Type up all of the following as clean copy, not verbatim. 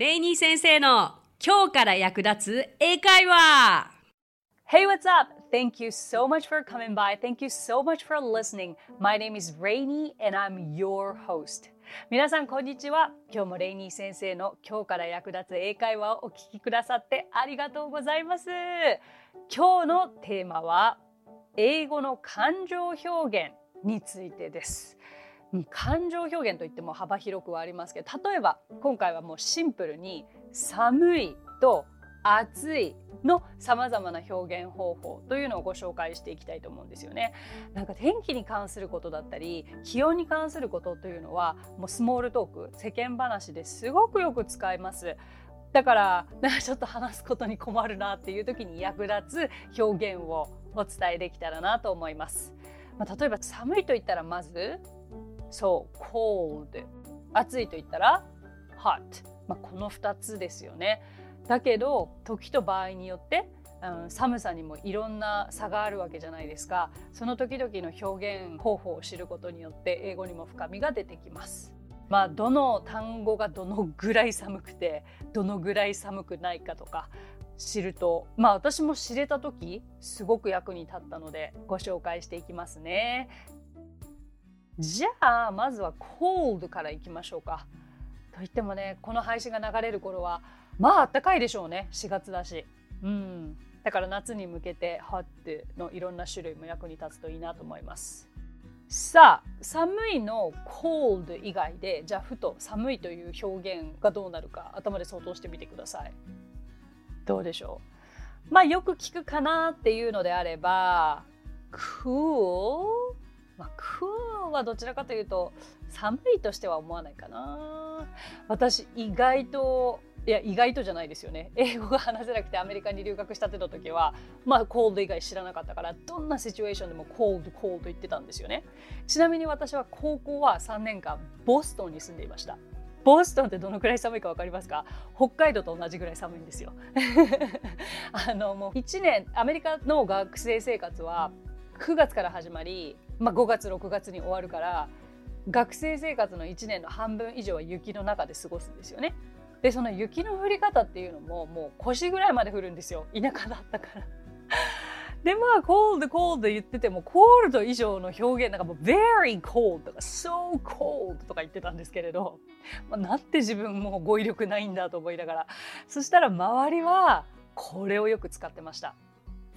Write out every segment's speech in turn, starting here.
Rainy 先生の今日から役立つ英会話 Hey, what's up? Thank you so much for coming by. Thank you so much for listening. My name is Rainy and I'm your host. 皆さんこんにちは。今日も Rainy 先生の今日から役立つ英会話をお聞きくださってありがとうございます。今日のテーマは英語の感情表現についてです。感情表現といっても幅広くはありますけど、例えば今回はもうシンプルに寒いと暑いのさまざまな表現方法というのをご紹介していきたいと思うんですよね。なんか天気に関することだったり気温に関することというのはもうスモールトーク、世間話ですごくよく使います。だからちょっと話すことに困るなっていう時に役立つ表現をお伝えできたらなと思います。例えば寒いといったらまずcold、 暑いと言ったら hot、この2つですよね。だけど時と場合によって、寒さにもいろんな差があるわけじゃないですか。その時々の表現方法を知ることによって英語にも深みが出てきます。どの単語がどのぐらい寒くてどのぐらい寒くないかとか知ると、私も知れた時すごく役に立ったのでご紹介していきますね。じゃあまずは cold からいきましょうか。といってもね、この配信が流れる頃はあったかいでしょうね。4月だし、だから夏に向けて hot のいろんな種類も役に立つといいなと思います。さあ寒いの cold 以外で、じゃあふと寒いという表現がどうなるか頭で想像してみてください。どうでしょう。よく聞くかなっていうのであれば cool、cool はどちらかというと寒いとしては思わないかな。私意外とじゃないですよね。英語が話せなくてアメリカに留学したての時はcold 以外知らなかったから、どんなシチュエーションでも cold 言ってたんですよね。ちなみに私は高校は3年間ボストンに住んでいました。ボストンってどのくらい寒いか分かりますか？北海道と同じぐらい寒いんですよ。もう1年アメリカの学生生活は9月から始まり、5月6月に終わるから、学生生活の1年の半分以上は雪の中で過ごすんですよね。でその雪の降り方っていうのももう腰ぐらいまで降るんですよ、田舎だったからでcold 言ってても cold 以上の表現、もう very cold とか so cold とか言ってたんですけれど、なんて自分も語彙力ないんだと思いながら、そしたら周りはこれをよく使ってました。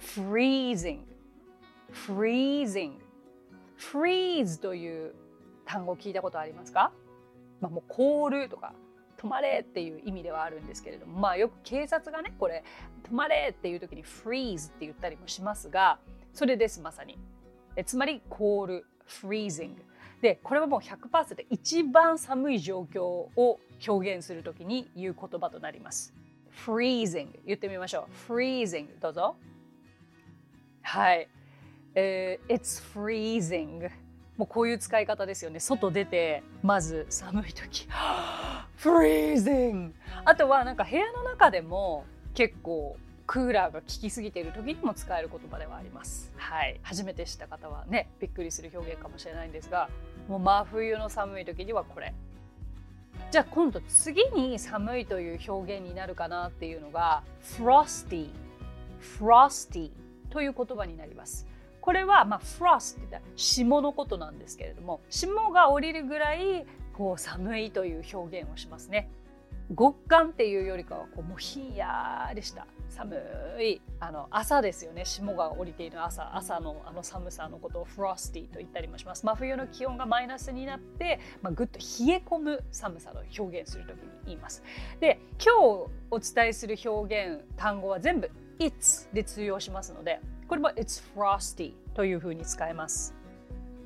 freezing。freeze という単語を聞いたことありますか？もう凍るとか止まれっていう意味ではあるんですけれども、よく警察がね、これ止まれっていう時に freeze って言ったりもしますが、それですまさに。つまり凍る、 freezing で、これはもう 100% で一番寒い状況を表現するときに言う言葉となります。 freezing 言ってみましょう。 freezing どうぞ。はいIt's freezing。 もうこういう使い方ですよね。外出てまず寒い時freezing。 あとは部屋の中でも結構クーラーが効きすぎている時にも使える言葉ではあります。初めて知った方はね、びっくりする表現かもしれないんですが、もう真冬の寒い時にはこれ。じゃあ今度次に寒いという表現になるかなっていうのが frosty という言葉になります。これはfrost って霜のことなんですけれども、霜が降りるぐらい寒いという表現をしますね。極寒っていうよりかはもうひんやーでした寒い朝ですよね。霜が降りている朝の寒さのことを frosty と言ったりもします。真冬の気温がマイナスになって、ぐっと冷え込む寒さを表現するときに言います。で、今日お伝えする表現単語は全部 it's で通用しますので、これも It's frosty というふうに使えます。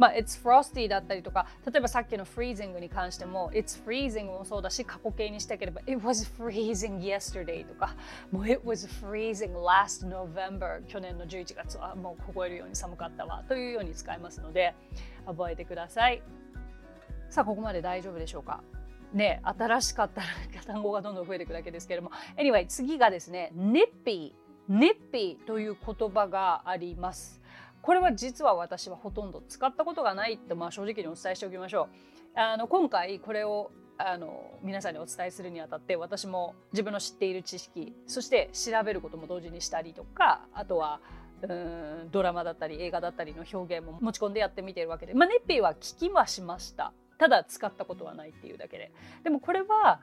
It's frosty だったりとか、例えばさっきの freezing に関しても It's freezing もそうだし、過去形にしたければ It was freezing yesterday とか、もう It was freezing last November 去年の11月はもう凍えるように寒かったわというように使えますので覚えてください。さあここまで大丈夫でしょうかね。新しかった単語がどんどん増えていくだけですけれども、 Anyway 次がですね nippy という言葉があります。これは実は私はほとんど使ったことがないと、正直にお伝えしておきましょう。今回これを皆さんにお伝えするにあたって私も自分の知っている知識、そして調べることも同時にしたりとか、あとはドラマだったり映画だったりの表現も持ち込んでやってみているわけで、まあ、ネッピーは聞きはしました。ただ使ったことはないっていうだけで、でもこれは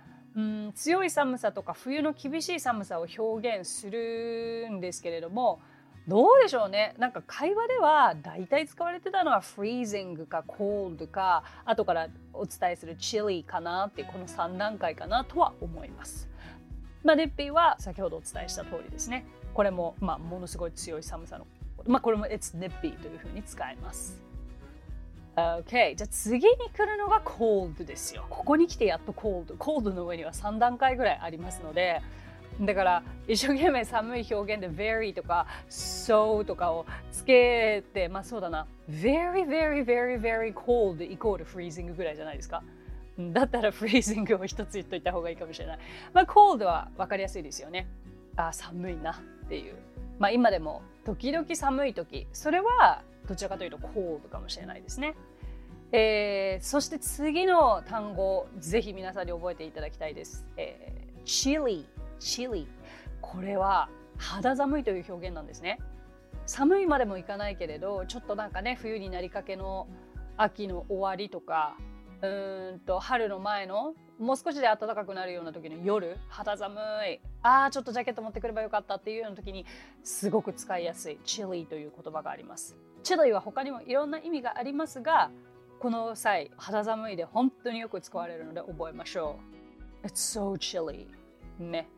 強い寒さとか冬の厳しい寒さを表現するんですけれども、どうでしょうね。なんか会話では大体使われてたのは freezing か cold か、後からお伝えする chilly かなっていう、この3段階かなとは思います。まあ、ネッピーは先ほどお伝えした通りですね、これもまあものすごい強い寒さの、まあ、これも it's nippy というふうに使えます。 OK、 じゃあ次に来るのが cold ですよ。ここに来てやっと cold の上には3段階ぐらいありますので、だから一生懸命寒い表現で very とか so とかをつけて、まあそうだな、 very very very very cold イコール freezing ぐらいじゃないですか。だったら freezing を一つ言っといた方がいいかもしれない。まあ cold は分かりやすいですよね。あ、寒いなっていう、まあ今でも時々寒い時、それはどちらかというと cold かもしれないですね。そして次の単語、ぜひ皆さんに覚えていただきたいです。chilly、これは肌寒いという表現なんですね。寒いまでもいかないけれど、ちょっとなんかね、冬になりかけの秋の終わりとか、春の前のもう少しで暖かくなるような時の夜、肌寒い、あーちょっとジャケット持ってくればよかったっていうような時にすごく使いやすい chilly という言葉があります。 chilly は他にもいろんな意味がありますが、この際肌寒いで本当によく使われるので覚えましょう。 It's so chilly ね。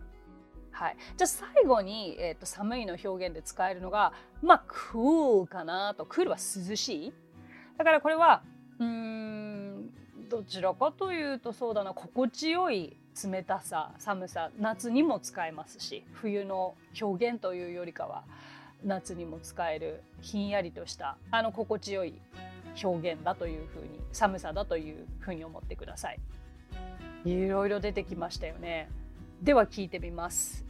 はい、じゃあ最後に、寒いの表現で使えるのが、まあ cool かなと。 cool は涼しい、だからこれはどちらかというと、そうだな、心地よい冷たさ、寒さ、夏にも使えますし、冬の表現というよりかは夏にも使えるひんやりとした心地よい表現だというふうに、寒さだというふうに思ってください。いろいろ出てきましたよね。では聞いてみます。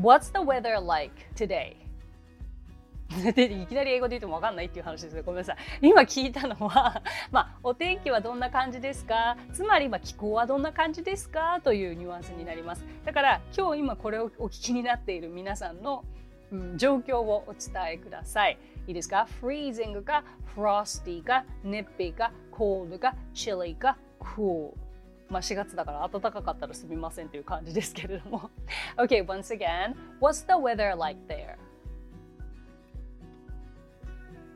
What's the weather like today?いきなり英語で言っても分かんないっていう話ですね。ごめんなさい。今聞いたのはまあお天気はどんな感じですか、つまりまあ気候はどんな感じですかというニュアンスになります。だから今日今これをお聞きになっている皆さんの、状況をお伝えください。いいですか。 freezing か frosty か nippy か cold か chilly か cool。 まあ4月だから暖かかったらすみませんという感じですけれどもOK, once again, what's the weather like there?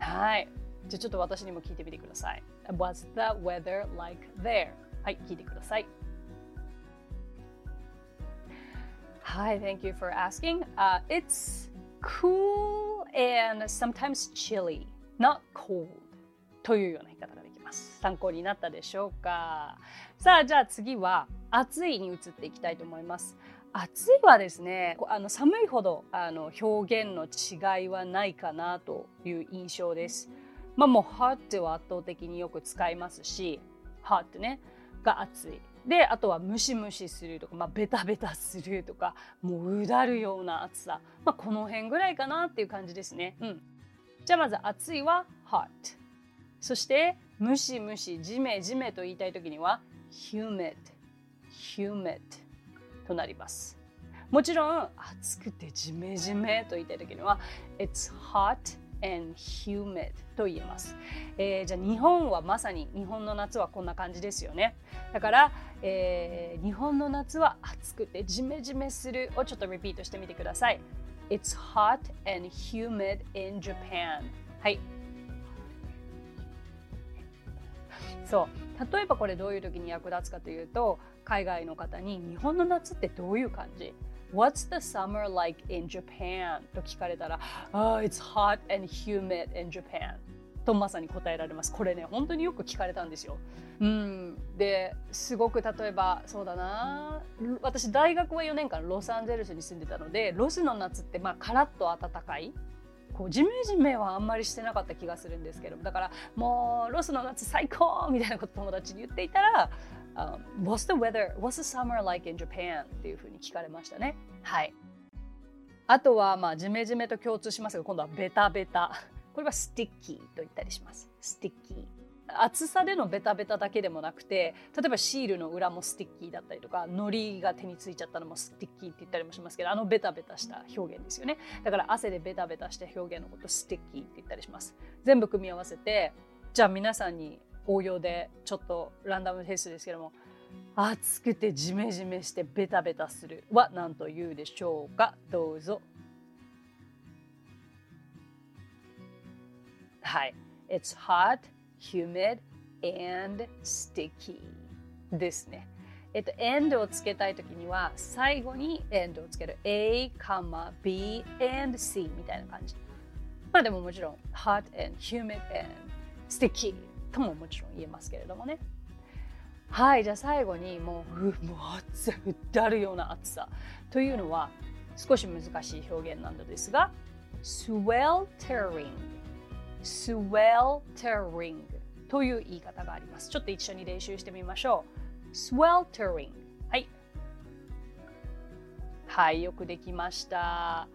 はい、じゃあちょっと私にも聞いてみてください。 What's the weather like there? はい、聞いてください。 Hi, thank you for asking.、it's cool and sometimes chilly, not cold. というような言い方ができます。参考になったでしょうか。さあ、じゃあ次は暑いに移っていきたいと思います。暑いはですね、寒いほど表現の違いはないかなという印象です。まあもう hot は圧倒的によく使いますし、 hot ねが暑い。で、あとはムシムシするとか、まあ、ベタベタするとか、もううだるような暑さ。まあこの辺ぐらいかなっていう感じですね。うん。じゃあまず暑いは hot。そしてムシムシ、ジメジメと言いたいときには humid。となります。もちろん暑くてジメジメと言いたい時には It's hot and humid と言えます。じゃあ日本はまさに日本の夏はこんな感じですよね。だから、日本の夏は暑くてジメジメするをちょっとリピートしてみてください。It's hot and humid in Japan。はい。そう、例えばこれどういう時に役立つかというと、海外の方に日本の夏ってどういう感じ What's the summer like in Japan? と聞かれたら、It's hot and humid in Japan とまさに答えられます。これね、本当によく聞かれたんですよ。ですごく、例えばそうだな、私大学は4年間ロサンゼルスに住んでたので、ロスの夏ってまあカラッと暖かい、こうジメジメはあんまりしてなかった気がするんですけど、だからもうロスの夏最高みたいなこと友達に言っていたら、What's the weather? What's the summer like in Japan? っていう風に聞かれましたね。はい。あとはまあジメジメと共通しますが、今度はベタベタ。これは sticky と言ったりします。sticky。厚さでのベタベタだけでもなくて、例えばシールの裏もスティッキーだったりとか、糊が手についちゃったのもスティッキーって言ったりもしますけど、あのベタベタした表現ですよね。だから汗でベタベタした表現のことスティッキーって言ったりします。全部組み合わせて、じゃあ皆さんに応用でちょっとランダムテイストですけども、暑くてジメジメしてベタベタするは何と言うでしょうか。どうぞ。はい、It's hot, humid, and sticky ですね。and をつけたいときには最後に and をつける A, B, and C みたいな感じ。まあでももちろん hot and humid and sticky とももちろん言えますけれどもね。はい、じゃあ最後にもう暑い、うってあるような暑さというのは少し難しい表現なんですが、 sweltering という言い方があります。ちょっと一緒に練習してみましょう。 sweltering。 はい、はい、よくできました。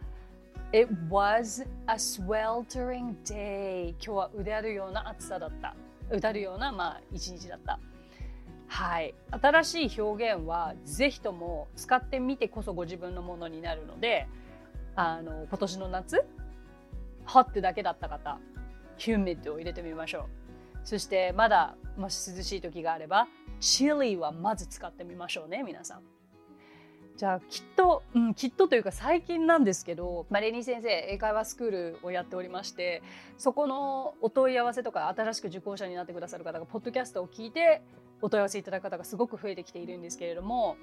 It was a sweltering day。 今日はうであるような暑さだった、うだるような一日だった。はい、新しい表現はぜひとも使ってみてこそご自分のものになるので、今年の夏、hot だけだった方、humid を入れてみましょう。そしてまだもし涼しい時があれば、chilly はまず使ってみましょうね、皆さん。じゃあきっとというか最近なんですけど、レニー先生英会話スクールをやっておりまして、そこのお問い合わせとか、新しく受講者になってくださる方がポッドキャストを聞いてお問い合わせいただく方がすごく増えてきているんですけれども、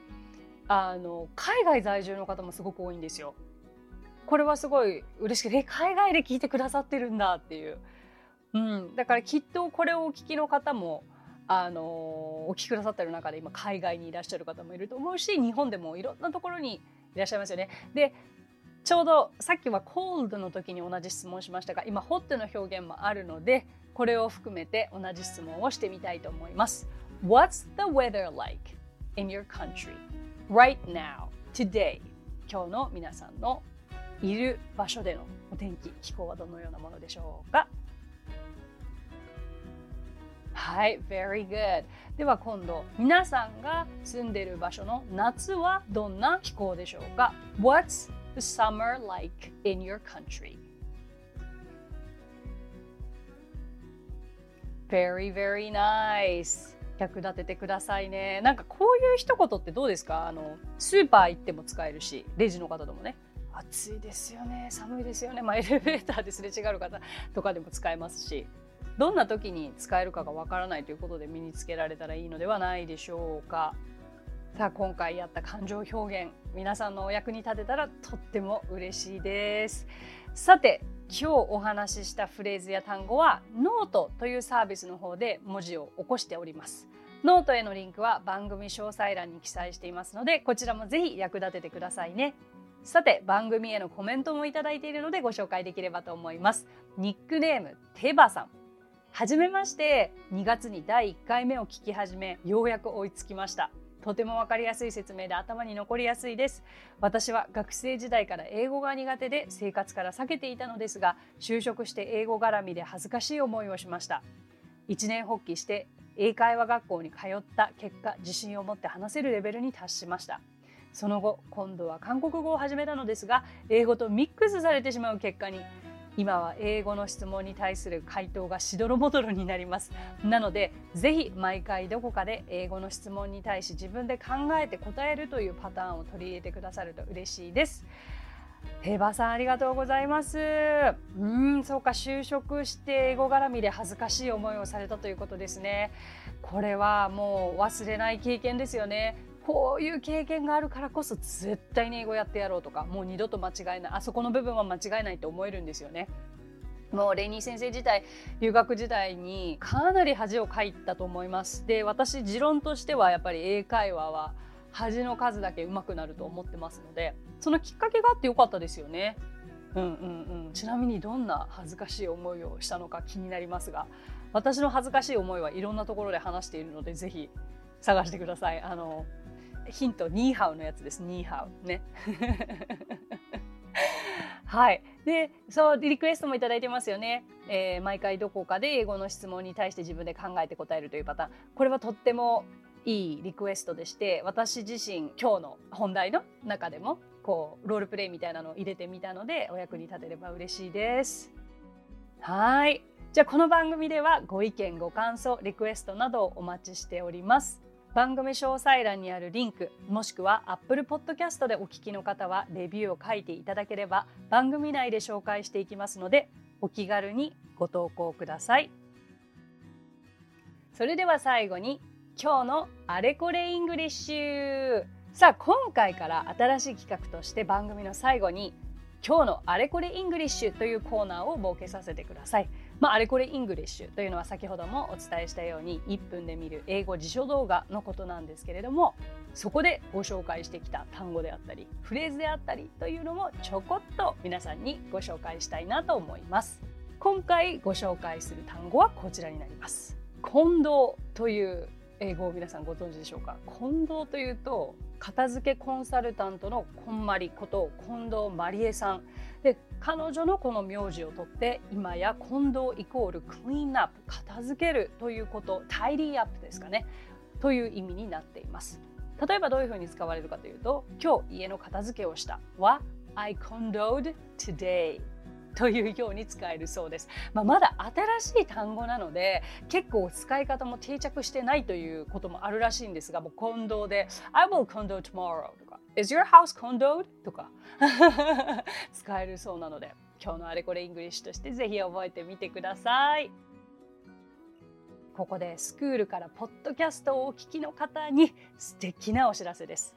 海外在住の方もすごく多いんですよ。これはすごい嬉しくて、海外で聞いてくださってるんだっていう、だからきっとこれをお聞きの方もお聞きくださってる中で今海外にいらっしゃる方もいると思うし、日本でもいろんなところにいらっしゃいますよね。でちょうどさっきはコールドの時に同じ質問しましたが、今ホットの表現もあるので、これを含めて同じ質問をしてみたいと思います。 What's the weather like in your country right now, today? 今日の皆さんのいる場所でのお天気、気候はどのようなものでしょうか。はい、very good。 では今度、皆さんが住んでいる場所の夏はどんな気候でしょうか。 What's the summer like in your country? Very, very nice。 役立ててくださいね。なんかこういう一言ってどうですか。スーパー行っても使えるし、レジの方でもね、暑いですよね、寒いですよね、エレベーターですれ違う方とかでも使えますし、どんな時に使えるかがわからないということで身につけられたらいいのではないでしょうか。さあ、今回やった感情表現、皆さんのお役に立てたらとっても嬉しいです。さて、今日お話ししたフレーズや単語はノートというサービスの方で文字を起こしております。ノートへのリンクは番組詳細欄に記載していますので、こちらもぜひ役立ててくださいね。さて、番組へのコメントもいただいているのでご紹介できればと思います。ニックネームテバさん。はじめまして。2月に第1回目を聞き始め、ようやく追いつきました。とても分かりやすい説明で頭に残りやすいです。私は学生時代から英語が苦手で生活から避けていたのですが、就職して英語絡みで恥ずかしい思いをしました。一年発起して英会話学校に通った結果、自信を持って話せるレベルに達しました。その後、今度は韓国語を始めたのですが、英語とミックスされてしまう結果に、今は英語の質問に対する回答がしどろもどろになります。なので、ぜひ毎回どこかで英語の質問に対し自分で考えて答えるというパターンを取り入れてくださると嬉しいです。テバさん、ありがとうございます。そうか、就職して英語絡みで恥ずかしい思いをされたということですね。これはもう忘れない経験ですよね。こういう経験があるからこそ、絶対に英語やってやろうとか、もう二度と間違えない、あそこの部分は間違えないと思えるんですよね。もうレニー先生自体、留学時代にかなり恥をかいたと思います。で、私持論としてはやっぱり英会話は恥の数だけ上手くなると思ってますので、そのきっかけがあってよかったですよね。ちなみにどんな恥ずかしい思いをしたのか気になりますが、私の恥ずかしい思いはいろんなところで話しているので、ぜひ探してください。ヒント、ニーハウのやつです。ニーハウね。はい。で、そうリクエストもいただいてますよね、毎回どこかで英語の質問に対して自分で考えて答えるというパターン、これはとってもいいリクエストでして、私自身今日の本題の中でもこうロールプレイみたいなのを入れてみたのでお役に立てれば嬉しいです。はい。じゃあこの番組ではご意見ご感想リクエストなどをお待ちしております。番組詳細欄にあるリンク、もしくは Apple Podcast でお聞きの方はレビューを書いていただければ番組内で紹介していきますので、お気軽にご投稿ください。それでは最後に今日のあれこれイングリッシュ。さあ今回から新しい企画として番組の最後に今日のあれこれイングリッシュというコーナーを設けさせてください。あれこれイングリッシュというのは先ほどもお伝えしたように1分で見る英語辞書動画のことなんですけれども、そこでご紹介してきた単語であったりフレーズであったりというのもちょこっと皆さんにご紹介したいなと思います。今回ご紹介する単語はこちらになります。混同という英語を皆さんご存知でしょうか。近藤というと片付けコンサルタントのこんまりこと近藤まりえさんで、彼女のこの名字を取って今や近藤イコールクリーンアップ、片付けるということ、タイリーアップですかね、という意味になっています。例えばどういうふうに使われるかというと、今日家の片付けをしたは I condoled todayというように使えるそうです。まだ新しい単語なので結構使い方も定着してないということもあるらしいんですが、もうコンドで I will condo tomorrow とか Is your house condoed? とか使えるそうなので、今日のあれこれイングリッシュとしてぜひ覚えてみてください。ここでスクールからポッドキャストをお聞きの方に素敵なお知らせです。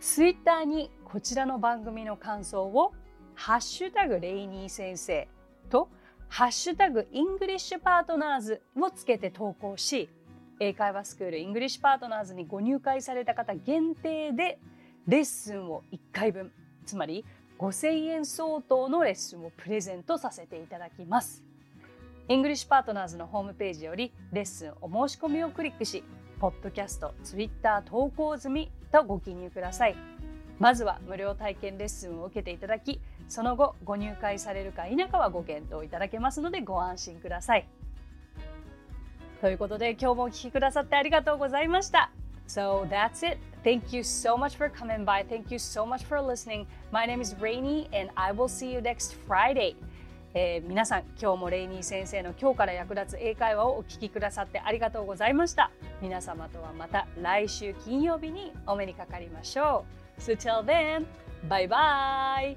ツイッターにこちらの番組の感想をハッシュタグ Rainy 先生とハッシュタグ English Partners をつけて投稿し、英会話スクール English Partners にご入会された方限定でレッスンを1回分、つまり5000円相当のレッスンをプレゼントさせていただきます。 English Partners のホームページよりレッスンお申し込みをクリックし、ポッドキャスト、ツイッター投稿済みとご記入ください。まずは無料体験レッスンを受けていただき、その後ご入会されるか否かはご検討いただけますのでご安心ください。ということで今日もお聞きくださってありがとうございました。So that's it. Thank you so much for coming by. Thank you so much for listening. My name is Rainy and I will see you next Friday. 皆さん今日もレイニー先生の今日から役立つ英会話をお聞きくださってありがとうございました。皆様とはまた来週金曜日にお目にかかりましょう。So till then, bye-bye!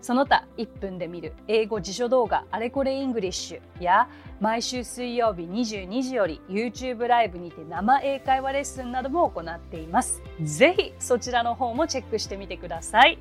その他1分で見る英語辞書動画あれこれイングリッシュや、毎週水曜日22時より YouTube ライブにて生英会話レッスンなども行っています。ぜひそちらの方もチェックしてみてください。